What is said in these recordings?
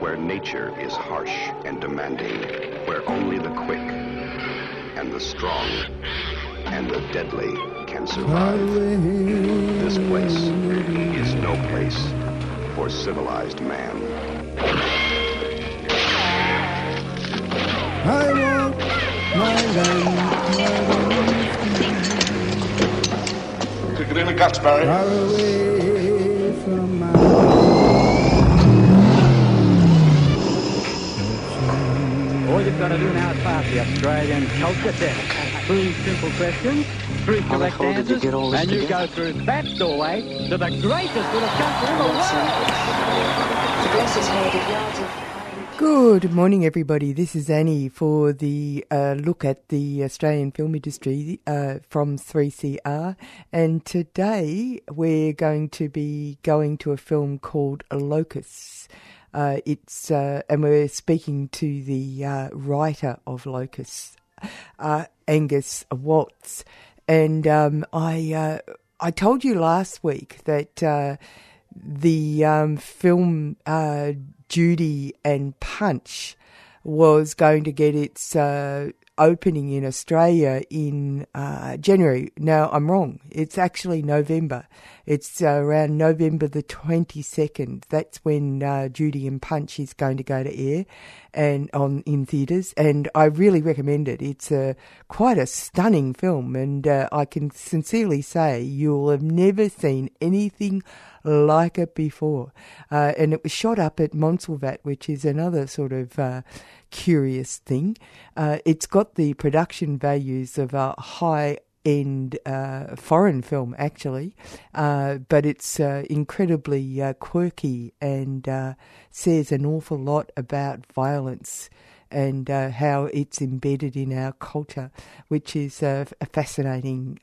where nature is harsh and demanding, where only the quick and the strong and the deadly can survive. This place is no place for civilized man. I want my land. Kick it in the guts, Barry. Far away from my... All you've got to do now is pass the Australian culture test. 3 simple questions, 3 correct answers, and you go through that doorway to the greatest little country in the world. Good morning, everybody. This is Annie for the look at the Australian film industry from 3CR. And today we're going to be going to a film called Locust. And we're speaking to the writer of Locust, Angus Watts. And I told you last week that the film Judy and Punch was going to get its opening in Australia in January. Now, I'm wrong. It's actually November. It's around November the 22nd. That's when Judy and Punch is going to go to air and in theatres. And I really recommend it. It's quite a stunning film. And I can sincerely say you'll have never seen anything like it before. And it was shot up at Montsalvat, which is another sort of curious thing. It's got the production values of a high-end foreign film, actually, but it's incredibly quirky and says an awful lot about violence and how it's embedded in our culture, which is a fascinating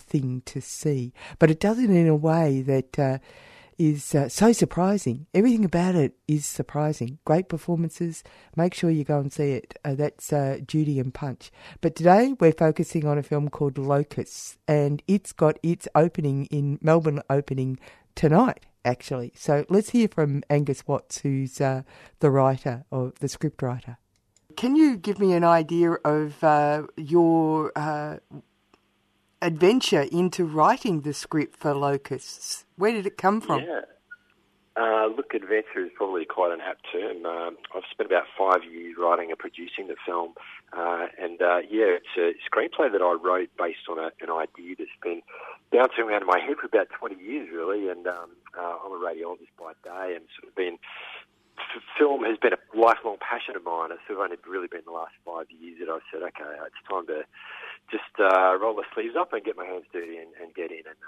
thing to see. But it does it in a way that is so surprising. Everything about it is surprising. Great performances. Make sure you go and see it. That's Judy and Punch. But today we're focusing on a film called Locust, and it's got its opening in Melbourne tonight, actually. So let's hear from Angus Watts, who's the writer, or the script writer. Can you give me an idea of your adventure into writing the script for Locusts? Where did it come from? Yeah. Look, adventure is probably quite an apt term. I've spent about 5 years writing and producing the film. And it's a screenplay that I wrote based on an idea that's been bouncing around in my head for about 20 years, really. And I'm a radiologist by day and sort of been... Film has been a lifelong passion of mine. It's sort of only really been the last 5 years that I said, okay, it's time to just roll the sleeves up and get my hands dirty and get in and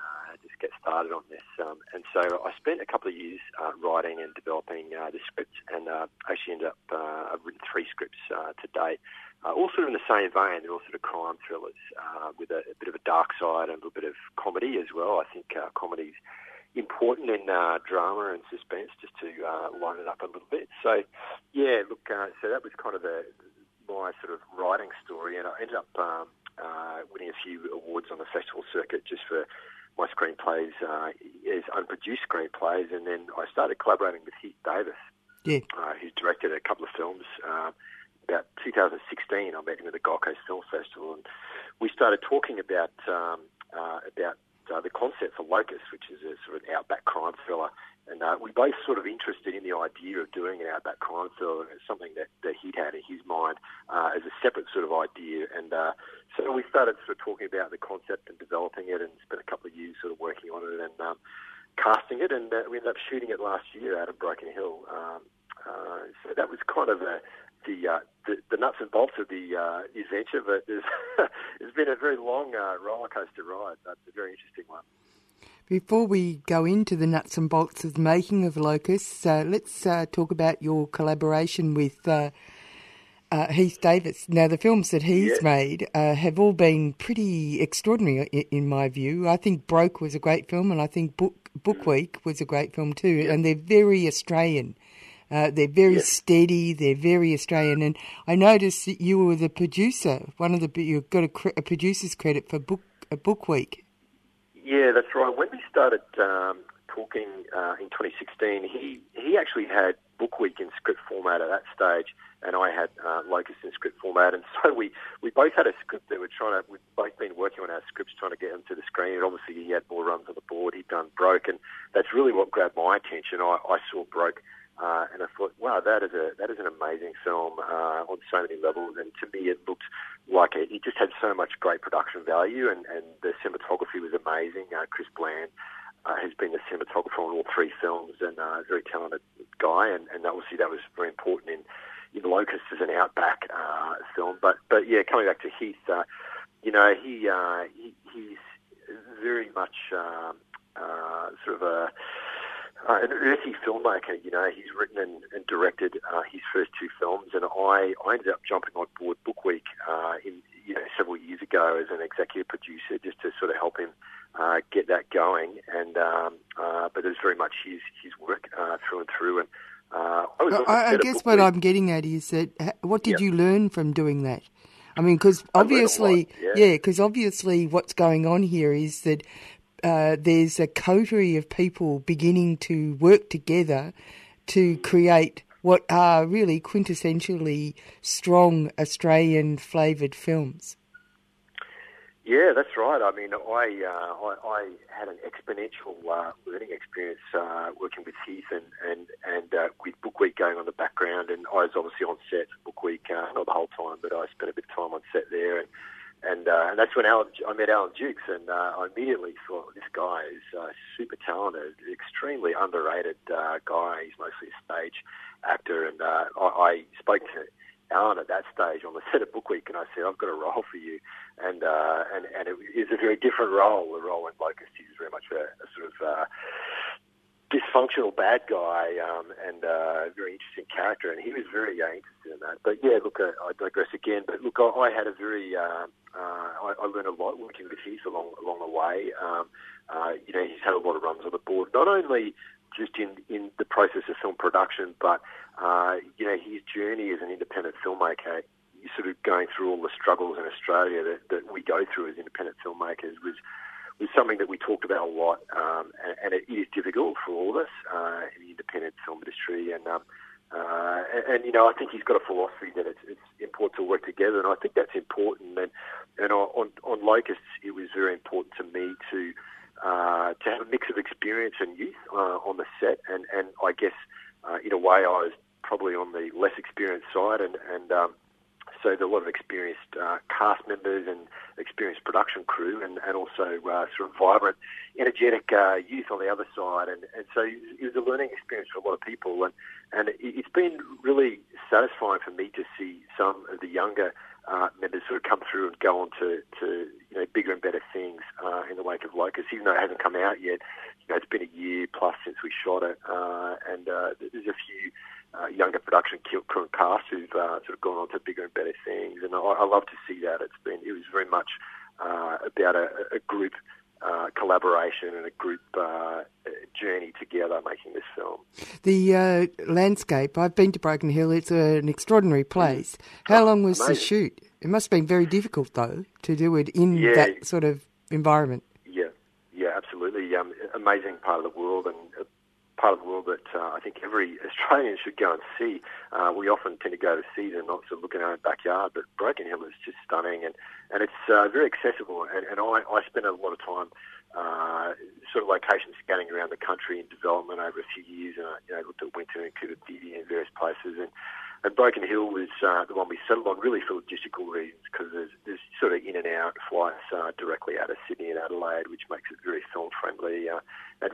just get started on this. And so I spent a couple of years writing and developing the script, and actually ended up, I've written 3 scripts to date. All sort of in the same vein. They're all sort of crime thrillers with a bit of a dark side and a little bit of comedy as well. I think comedy's important in drama and suspense, just to line it up a little bit. So, yeah, look, so that was kind of my sort of writing story, and I ended up winning a few awards on the festival circuit just for my screenplays as unproduced screenplays, and then I started collaborating with Heath Davis, who directed a couple of films. About 2016, I met him at the Gold Coast Film Festival, and we started talking about the concept for Locust, which is a sort of an outback crime thriller, and we're both sort of interested in the idea of doing an outback crime thriller, and it's something that he'd had in his mind as a separate sort of idea, and so we started sort of talking about the concept and developing it, and spent a couple of years sort of working on it and casting it, and we ended up shooting it last year out of Broken Hill. So that was kind of the nuts and bolts of the adventure, but it's been a very long roller coaster ride. That's a very interesting one. Before we go into the nuts and bolts of the making of Locusts, let's talk about your collaboration with Heath Davis. Now, the films that he's made have all been pretty extraordinary in my view. I think Broke was a great film, and I think Book Week was a great film too. Yep. And they're very Australian. They're very steady. They're very Australian. And I noticed that you were the producer. You got a producer's credit for Book Week. Yeah, that's right. When we started talking in 2016, he actually had Book Week in script format at that stage, and I had Locust in script format. And so we both had a script that we'd both been working on our scripts, trying to get them to the screen. And obviously, he had more runs on the board. He'd done Broke, and that's really what grabbed my attention. I saw Broke. And I thought, wow, that is an amazing film on so many levels. And to me, it looked like it just had so much great production value, and the cinematography was amazing. Chris Bland has been the cinematographer on all three films, and a very talented guy. And obviously, that was very important in Locust as an outback film. But yeah, coming back to Heath, he's very much sort of a. An earthy filmmaker, he's written and directed his first two films, and I ended up jumping on board Book Week several years ago as an executive producer just to sort of help him get that going, and but it was very much his work through and through. And I guess what I'm getting at is that what did you learn from doing that? I mean, because obviously, because obviously, what's going on here is that. There's a coterie of people beginning to work together to create what are really quintessentially strong Australian flavoured films. Yeah, that's right. I mean, I had an exponential learning experience working with Heath and with Book Week going on the background, and I was obviously on set for Book Week, not the whole time, but I spent a bit of time on set there, and that's when I met Alan Dukes, and I immediately thought, this guy is super talented, extremely underrated guy. He's mostly a stage actor, and I spoke to Alan at that stage on the set of Book Week, and I said, I've got a role for you, and it is a very different role. The role in Locust is very much a sort of dysfunctional bad guy, and a very interesting character, and he was very interested in that. But yeah, look, I digress again. But look, I had a very, I learned a lot working with Heath along the way. He's had a lot of runs on the board, not only just in the process of film production, but his journey as an independent filmmaker, sort of going through all the struggles in Australia that we go through as independent filmmakers was something that we talked about a lot, and it is difficult for all of us in the independent film industry. And, I think he's got a philosophy that it's important to work together, and I think that's important. And on Locust, it was very important to me to have a mix of experience and youth on the set, and I guess, in a way, I was probably on the less experienced side, so there are a lot of experienced cast members and experienced production crew, and also sort of vibrant, energetic youth on the other side. And so it was a learning experience for a lot of people. And it's been really satisfying for me to see some of the younger members sort of come through and go on to bigger and better things in the wake of Locust. Even though it hasn't come out yet, it's been a year plus since we shot it. And there's a few... younger production crew and cast who've sort of gone on to bigger and better things, and I love to see that. It was very much about a group collaboration and a group journey together making this film. The landscape. I've been to Broken Hill. It's an extraordinary place. How long was the shoot? It must have been very difficult though to do it in that sort of environment. Yeah, absolutely. Amazing part of the world that I think every Australian should go and see. We often tend to go to season, not to look in our own backyard, but Broken Hill is just stunning, and it's very accessible. And I spent a lot of time sort of location scanning around the country in development over a few years, and looked at Winter and Coober Beauty and various places. And Broken Hill was the one we settled on really for logistical reasons, because there's sort of in and out flights directly out of Sydney and Adelaide, which makes it very film friendly, and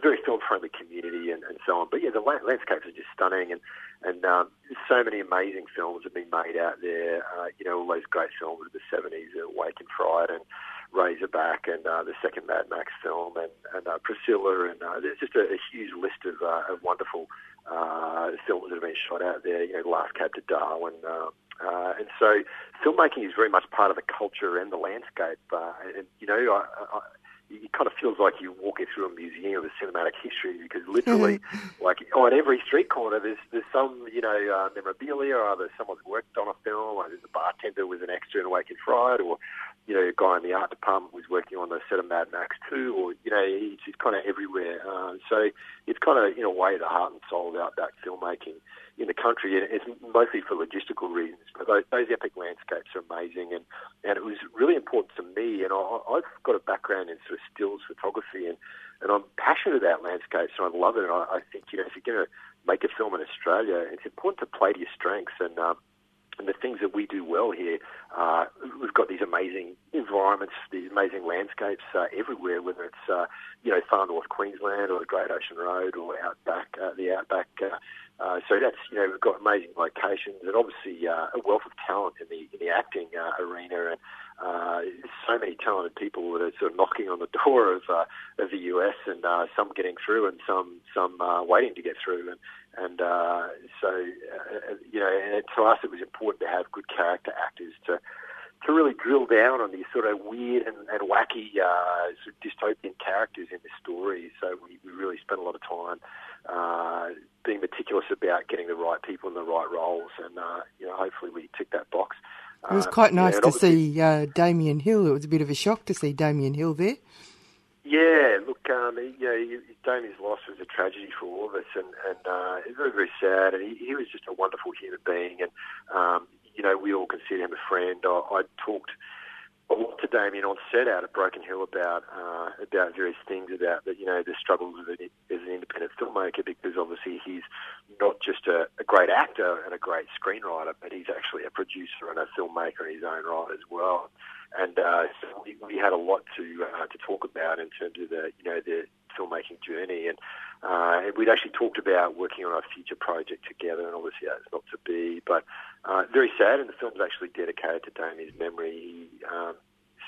very film friendly community and so on. But yeah, the landscapes are just stunning, and so many amazing films have been made out there. All those great films of the 70s, Wake in Fright and Razorback, and the second Mad Max film, and Priscilla, and there's just a huge list of wonderful films that have been shot out there. The Last Cab to Darwin, And so filmmaking is very much part of the culture and the landscape. And, you know, it kind of feels like you're walking through a museum of cinematic history, because literally, like, on every street corner, there's some, you know, memorabilia, or either someone's worked on a film, or there's a bartender was an extra in Wake in Fright, or, you know, a guy in the art department was working on the set of Mad Max 2, or, you know, it's kind of everywhere. So it's kind of, in a way, the heart and soul of outback filmmaking in the country, and it's mostly for logistical reasons. But those epic landscapes are amazing, and it was really important to me. And I've got a background in sort of stills photography, and I'm passionate about landscapes, and I love it. And I think, you know, if you're going to make a film in Australia, it's important to play to your strengths, and the things that we do well here. We've got these amazing environments, these amazing landscapes everywhere, whether it's, you know, far north Queensland or the Great Ocean Road or outback, the outback. So that's, you know, we've got amazing locations, and obviously a wealth of talent in the acting arena, and so many talented people that are sort of knocking on the door of the US, and some getting through and some waiting to get through, and so you know, and to us it was important to have good character actors to really drill down on these sort of weird and wacky sort of dystopian characters in the story. So we really spent a lot of time being meticulous about getting the right people in the right roles, and you know, hopefully we ticked that box. It was quite nice to see Damien Hill. It was a bit of a shock to see Damien Hill there. Yeah, look, you know, Damien's loss was a tragedy for all of us, and it was very, very sad, and he was just a wonderful human being, and you know, we all consider him a friend. I talked a lot to Damien on set out at Broken Hill about various things, about the, you know, the struggles of it as an independent filmmaker, because obviously he's not just a great actor and a great screenwriter, but he's actually a producer and a filmmaker in his own right as well. And so we had a lot to talk about in terms of the, you know, the filmmaking journey, and we'd actually talked about working on our future project together, and obviously that's not to be, but very sad, and the film's actually dedicated to Damien's memory. He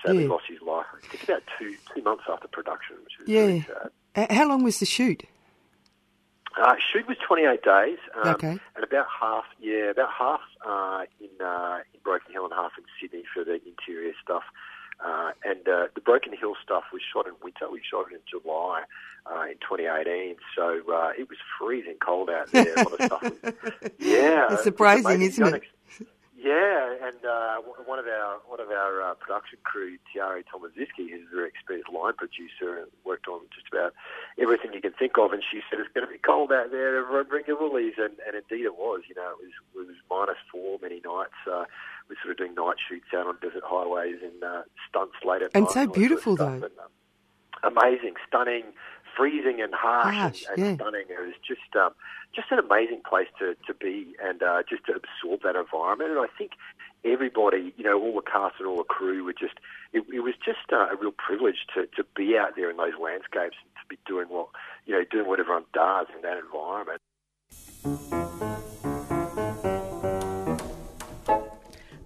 sadly lost his life, I think, about two months after production, which is really sad. How long was the shoot? Shoot was 28 days, and about half in Broken Hill and half in Sydney for the interior stuff. And the Broken Hill stuff was shot in winter. We shot it in July in 2018. So it was freezing cold out there. A lot of stuff was, it's surprising, isn't it? Yeah, and one of our production crew, Tiare Tomaszewski, who's a very experienced line producer and worked on just about everything you can think of, and she said, it's going to be cold out there, everyone bring your woolies, and indeed it was. You know, it was -4 many nights. We're sort of doing night shoots out on desert highways and stunts late at night. And so beautiful, though. And, amazing, stunning, freezing and harsh and stunning. It was just an amazing place to be, and just to absorb that environment. And I think everybody, you know, all the cast and all the crew were just, it was just a real privilege to be out there in those landscapes and to be doing what, you know, doing what everyone does in that environment.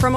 From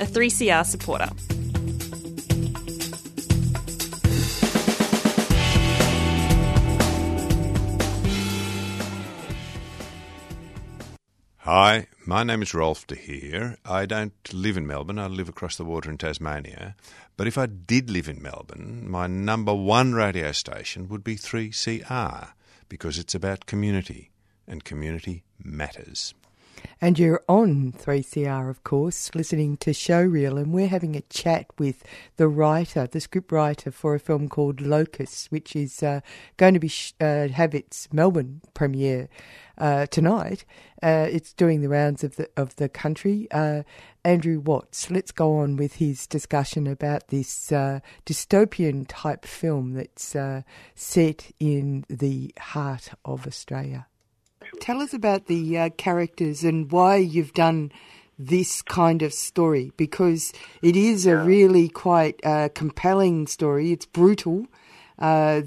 A 3CR supporter. Hi, My name is Rolf Deheer. I don't live in Melbourne. I live across the water in Tasmania. But if I did live in Melbourne, my number one radio station would be 3CR because it's about community and community matters. And you're on 3CR, of course, listening to Showreel, and we're having a chat with the writer, the scriptwriter for a film called Locust, which is going to be have its Melbourne premiere tonight. It's doing the rounds of the country. Andrew Watts. Let's go on with his discussion about this dystopian type film that's set in the heart of Australia. Tell us about the characters and why you've done this kind of story, because it is a really quite compelling story. It's brutal. Without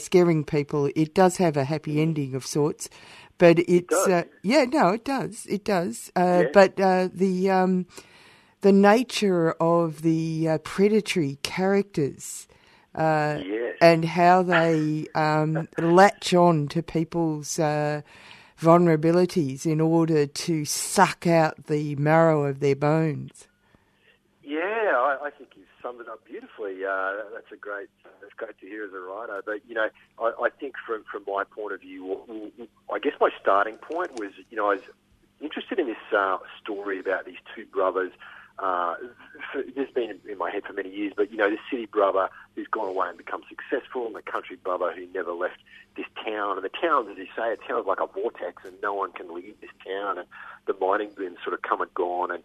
scaring people, it does have a happy ending of sorts. But it's it does. But the nature of the predatory characters. And how they latch on to people's vulnerabilities in order to suck out the marrow of their bones. Yeah, I think you've summed it up beautifully. That's great to hear as a writer. But you know, I think from my point of view, I guess my starting point was, you know, I was interested in this story about these two brothers. This has been in my head for many years, but, you know, the city brother who's gone away and become successful and the country brother who never left this town. And the town, as you say, it sounds like a vortex and no one can leave this town. And the mining bins sort of come and gone. And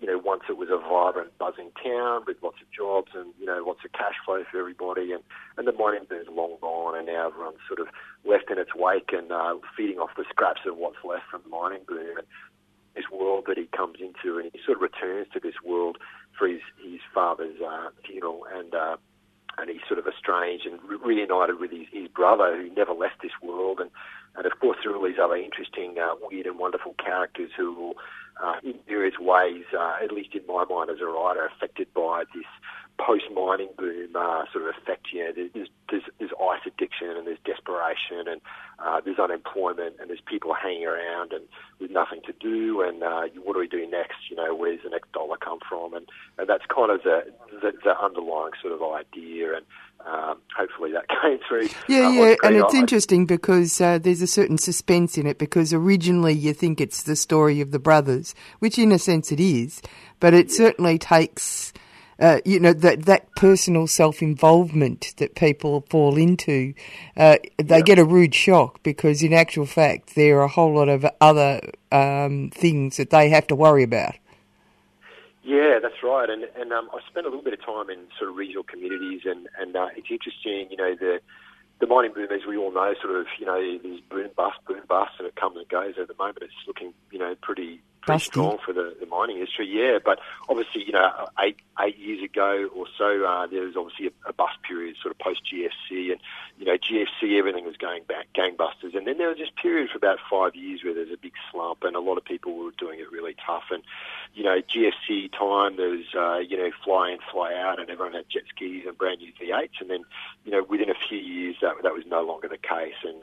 you know, once it was a vibrant, buzzing town with lots of jobs and, you know, lots of cash flow for everybody. And the mining bin's long gone and now everyone's sort of left in its wake and feeding off the scraps of what's left from the mining boom. And this world that he comes into, and he sort of returns to this world for his father's funeral, and he's sort of estranged and reunited with his brother who never left this world, and of course there are all these other interesting, weird and wonderful characters who will, in various ways, at least in my mind as a writer, affected by this post-mining boom sort of effect. You know, there's ice addiction and there's desperation and there's unemployment and there's people hanging around and with nothing to do and what do we do next? You know, where's the next dollar come from? And that's kind of the underlying sort of idea, and hopefully that came through. Yeah, and it's interesting because there's a certain suspense in it, because originally you think it's the story of the brothers, which in a sense it is, but it certainly takes... you know, that personal self-involvement that people fall into, they get a rude shock, because in actual fact there are a whole lot of other things that they have to worry about. Yeah, that's right. And I spent a little bit of time in sort of regional communities, and it's interesting, you know, the mining boom, as we all know, sort of, you know, there's boom bust, and it comes and goes. At the moment it's looking, you know, pretty strong for the mining industry, yeah. But obviously, you know, eight years ago or so, there was obviously a bust period, sort of post GFC, and you know, GFC, everything was going back gangbusters, and then there was this period for about 5 years where there's a big slump, and a lot of people were doing it really tough. And you know, GFC time, there was you know, fly in, fly out, and everyone had jet skis and brand new V8s, and then you know, within a few years that was no longer the case, and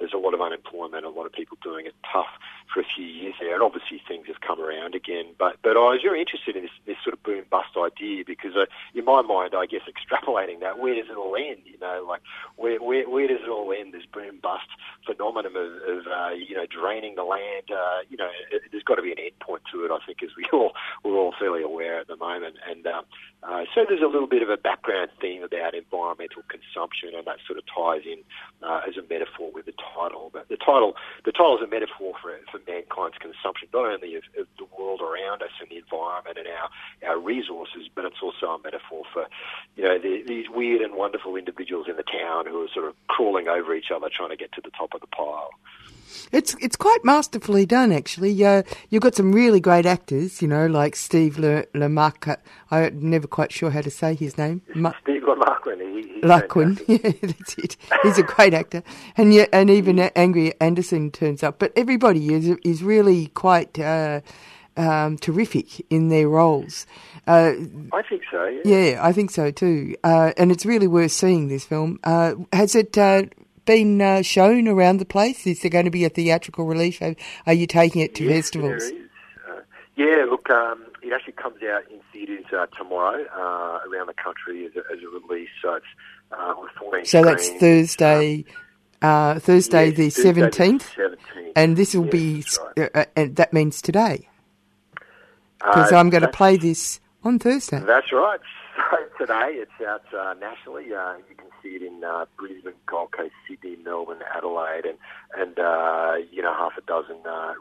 there's a lot of unemployment, a lot of people doing it tough for a few years there, and obviously things have come around again. But I was very interested in this sort of boom bust idea, because in my mind, I guess extrapolating that, where does it all end? You know, like where does it all end? This boom bust phenomenon of you know, draining the land. You know, there's got to be an end point to it, I think, as we're all fairly aware at the moment. And so there's a little bit of a background theme about environmental consumption, and that sort of ties in as a metaphor with the title. But the title is a metaphor for mankind's consumption, not only of the world around us and the environment and our resources, but it's also a metaphor for, you know, these weird and wonderful individuals in the town who are sort of crawling over each other trying to get to the top of the pile. It's quite masterfully done, actually. You've got some really great actors, you know, like Steve Le Marquand. I'm never quite sure how to say his name. Steve Le Marquand. Larquin, yeah, that's it. He's a great actor, and even Angry Anderson turns up. But everybody is really quite terrific in their roles. I think so. Yeah, I think so too. And it's really worth seeing this film. Has it been shown around the place? Is there going to be a theatrical release? Are you taking it to festivals? There is. Yeah, look, it actually comes out in theatres tomorrow around the country as a release. So it's on 14 So that's Thursday. Thursday the 17th, and this will be, right. And that means today, because I'm going to play this on Thursday. That's right. So today it's out nationally. You can see it in Brisbane, Gold Coast, Sydney, Melbourne, Adelaide, and you know, half a dozen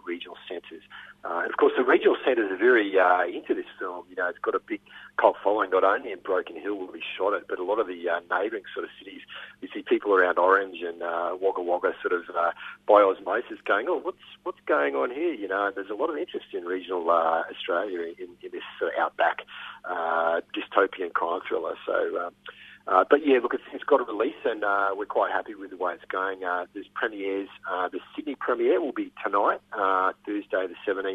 regional centres. And of course, the regional centres are very into this film. You know, it's got a big cult following, not only in Broken Hill where we shot it, but a lot of the neighbouring sort of cities. You see people around Orange and Wagga Wagga sort of by osmosis going, oh, what's going on here? You know, and there's a lot of interest in regional Australia in this sort of outback dystopian crime thriller. So... but yeah, look, it's got a release, and we're quite happy with the way it's going. There's premieres. The Sydney premiere will be tonight, Thursday the 17th.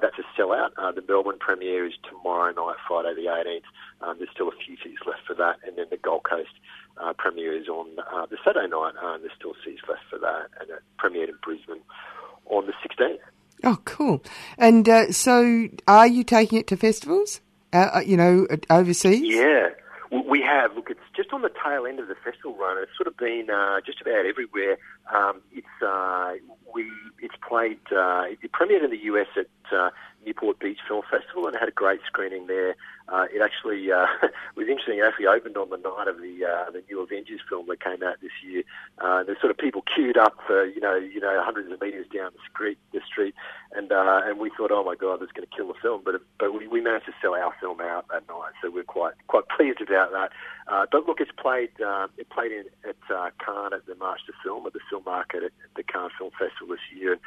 That's a sellout. The Melbourne premiere is tomorrow night, Friday the 18th. There's still a few seats left for that, and then the Gold Coast premiere is on the Saturday night. There's still seats left for that, and it premiered in Brisbane on the 16th. Oh, cool! And so, are you taking it to festivals? You know, overseas? Yeah. We have. Look, it's just on the tail end of the festival run. It's sort of been just about everywhere. It premiered in the US at Newport Beach Film Festival and had a great screening there. It actually was interesting. It actually opened on the night of the new Avengers film that came out this year. There's sort of people queued up for you know hundreds of meters down the street, and we thought, oh my God, that's going to kill the film. But we managed to sell our film out that night, so we're quite pleased about that. But look, it's played at Cannes at the March to Film at the film market at the Cannes Film Festival this year.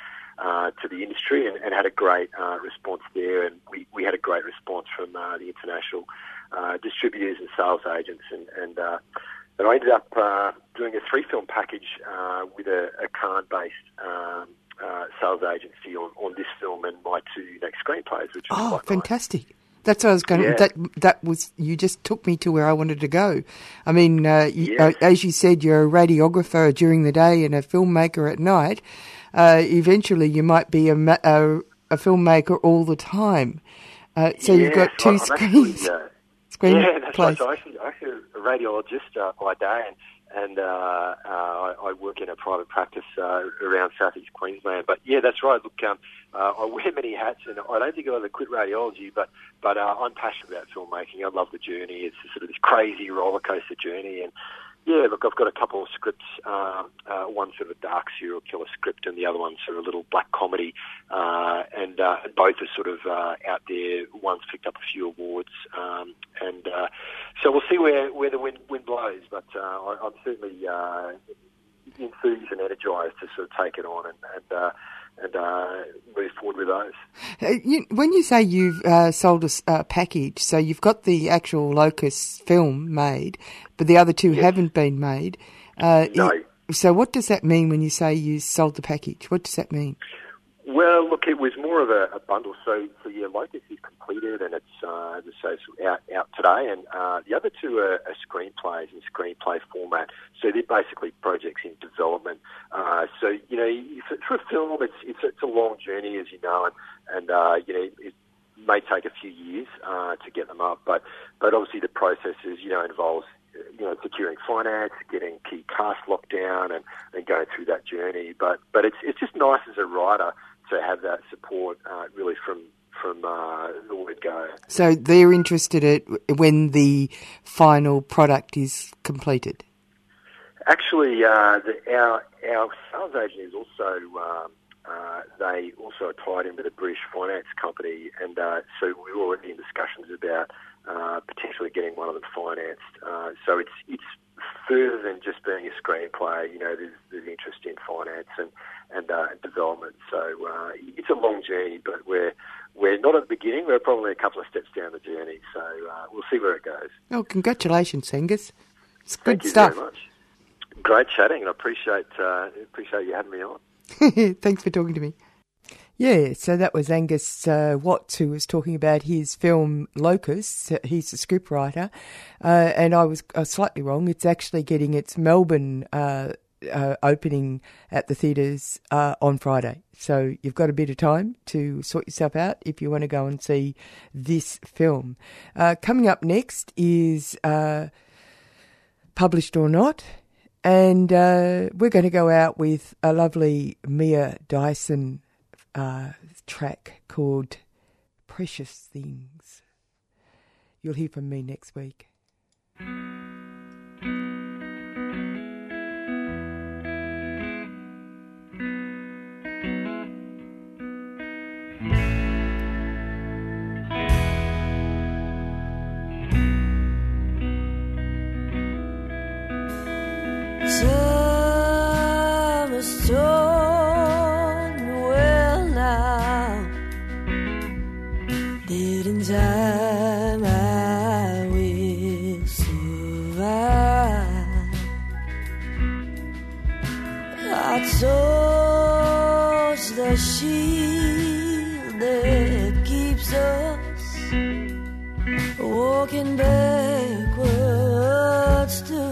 To the industry and had a great response there, and we had a great response from the international distributors and sales agents, and I ended up doing a three-film package with a Cannes-based sales agency on this film and my two next screenplays, which was quite fantastic. Nice. That's what I was going to... Yeah. That was... You just took me to where I wanted to go. I mean, as you said, you're a radiographer during the day and a filmmaker at night. Eventually, you might be a filmmaker all the time. So you've got two screens. Yeah, that's right. So I'm actually a radiologist by day, and I work in a private practice around southeast Queensland. But yeah, that's right. Look, I wear many hats, and I don't think I'll ever quit radiology, but I'm passionate about filmmaking. I love the journey. It's sort of this crazy roller coaster journey, and yeah, look, I've got a couple of scripts, one sort of a dark serial killer script and the other one sort of a little black comedy, and both are sort of out there. One's picked up a few awards, and so we'll see where the wind blows, but I'm certainly enthused and energised to sort of take it on and move forward with those. When you say you've sold a package, so you've got the actual Locust film made, but the other two haven't been made. No. So what does that mean when you say you sold the package? What does that mean? Well, look, it was more of a bundle. So yeah, Locust is completed and it's out today. And the other two are screenplays in screenplay format. So they're basically projects in development. So you know, for a film, it's a long journey, as you know, and you know, it may take a few years to get them up. But obviously the process is, you know, involves, you know, securing finance, getting key cast locked down, and going through that journey. But it's just nice as a writer to have that support really from the word go. So they're interested at when the final product is completed? Actually, our sales agent is also, they also are tied in with a British finance company, and so we were already in discussions about potentially getting one of them financed. So it's further than just being a screenplay. You know, there's interest in finance and development. So it's a long journey, but we're not at the beginning. We're probably a couple of steps down the journey. So we'll see where it goes. Oh, congratulations, Angus! It's good stuff. Thank you very much. Great chatting, and I appreciate you having me on. Thanks for talking to me. Yeah, so that was Angus Watts, who was talking about his film Locust. He's the scriptwriter, and I was slightly wrong. It's actually getting its Melbourne opening at the theatres on Friday. So you've got a bit of time to sort yourself out if you want to go and see this film. Coming up next is Published or Not, and we're going to go out with a lovely Mia Dyson track called Precious Things. You'll hear from me next week. Time is torn, well now, that in time I will survive. I touch the shield that keeps us walking backwards to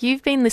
You've been